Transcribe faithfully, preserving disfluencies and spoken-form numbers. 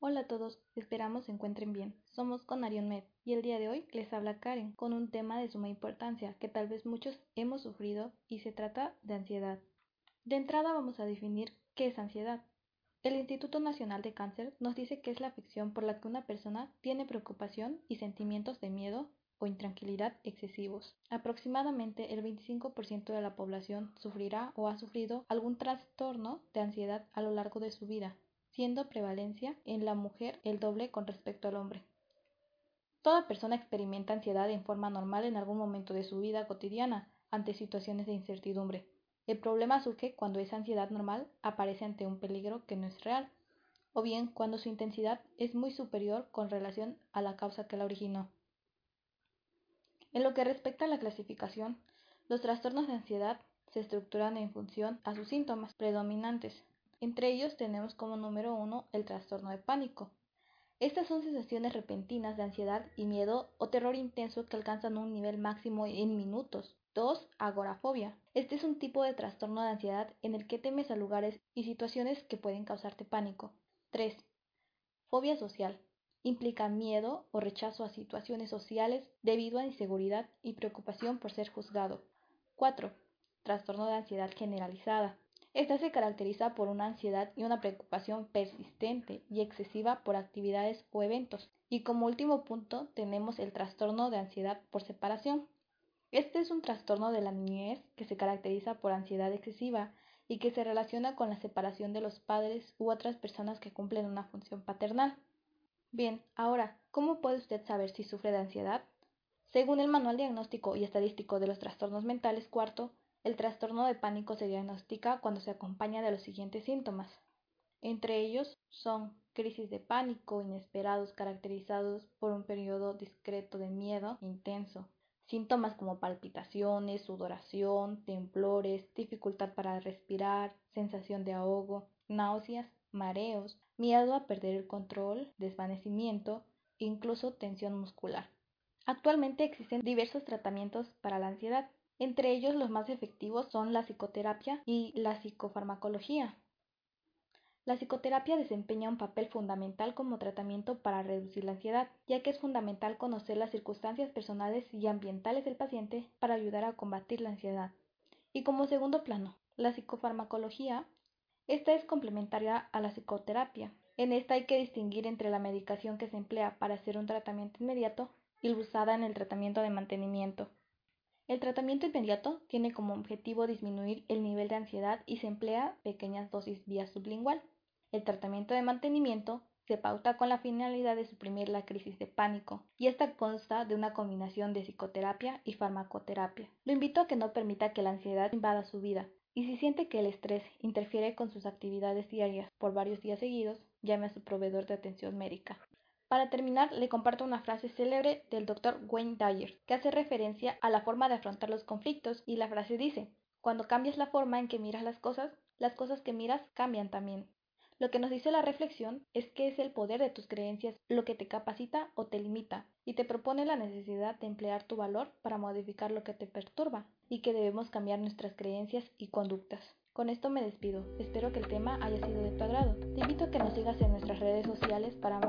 Hola a todos, esperamos se encuentren bien. Somos con Arion Med y el día de hoy les habla Karen con un tema de suma importancia que tal vez muchos hemos sufrido y se trata de ansiedad. De entrada vamos a definir qué es ansiedad. El Instituto Nacional de Cáncer nos dice que es la afección por la que una persona tiene preocupación y sentimientos de miedo o intranquilidad excesivos. Aproximadamente el veinticinco por ciento de la población sufrirá o ha sufrido algún trastorno de ansiedad a lo largo de su vida, siendo prevalencia en la mujer el doble con respecto al hombre. Toda persona experimenta ansiedad en forma normal en algún momento de su vida cotidiana ante situaciones de incertidumbre. El problema surge cuando esa ansiedad normal aparece ante un peligro que no es real, o bien cuando su intensidad es muy superior con relación a la causa que la originó. En lo que respecta a la clasificación, los trastornos de ansiedad se estructuran en función a sus síntomas predominantes. Entre ellos tenemos como número uno el trastorno de pánico. Estas son sensaciones repentinas de ansiedad y miedo o terror intenso que alcanzan un nivel máximo en minutos. dos Agorafobia. Este es un tipo de trastorno de ansiedad en el que temes a lugares y situaciones que pueden causarte pánico. tres Fobia social. Implica miedo o rechazo a situaciones sociales debido a inseguridad y preocupación por ser juzgado. cuatro Trastorno de ansiedad generalizada. Esta se caracteriza por una ansiedad y una preocupación persistente y excesiva por actividades o eventos. Y como último punto tenemos el trastorno de ansiedad por separación. Este es un trastorno de la niñez que se caracteriza por ansiedad excesiva y que se relaciona con la separación de los padres u otras personas que cumplen una función paternal. Bien, ahora, ¿cómo puede usted saber si sufre de ansiedad? Según el Manual Diagnóstico y Estadístico de los Trastornos Mentales cuarto, el trastorno de pánico se diagnostica cuando se acompaña de los siguientes síntomas. Entre ellos son crisis de pánico inesperados caracterizados por un periodo discreto de miedo intenso. Síntomas como palpitaciones, sudoración, temblores, dificultad para respirar, sensación de ahogo, náuseas, mareos, miedo a perder el control, desvanecimiento, incluso tensión muscular. Actualmente existen diversos tratamientos para la ansiedad. Entre ellos los más efectivos son la psicoterapia y la psicofarmacología. La psicoterapia desempeña un papel fundamental como tratamiento para reducir la ansiedad, ya que es fundamental conocer las circunstancias personales y ambientales del paciente para ayudar a combatir la ansiedad. Y como segundo plano, la psicofarmacología. Esta es complementaria a la psicoterapia. En esta hay que distinguir entre la medicación que se emplea para hacer un tratamiento inmediato y la usada en el tratamiento de mantenimiento. El tratamiento inmediato tiene como objetivo disminuir el nivel de ansiedad y se emplea pequeñas dosis vía sublingual. El tratamiento de mantenimiento se pauta con la finalidad de suprimir la crisis de pánico y esta consta de una combinación de psicoterapia y farmacoterapia. Lo invito a que no permita que la ansiedad invada su vida y si siente que el estrés interfiere con sus actividades diarias por varios días seguidos, llame a su proveedor de atención médica. Para terminar, le comparto una frase célebre del doctor Wayne Dyer, que hace referencia a la forma de afrontar los conflictos, y la frase dice: cuando cambias la forma en que miras las cosas, las cosas que miras cambian también. Lo que nos dice la reflexión es que es el poder de tus creencias lo que te capacita o te limita, y te propone la necesidad de emplear tu valor para modificar lo que te perturba, y que debemos cambiar nuestras creencias y conductas. Con esto me despido, espero que el tema haya sido de tu agrado. Te invito a que nos sigas en nuestras redes sociales para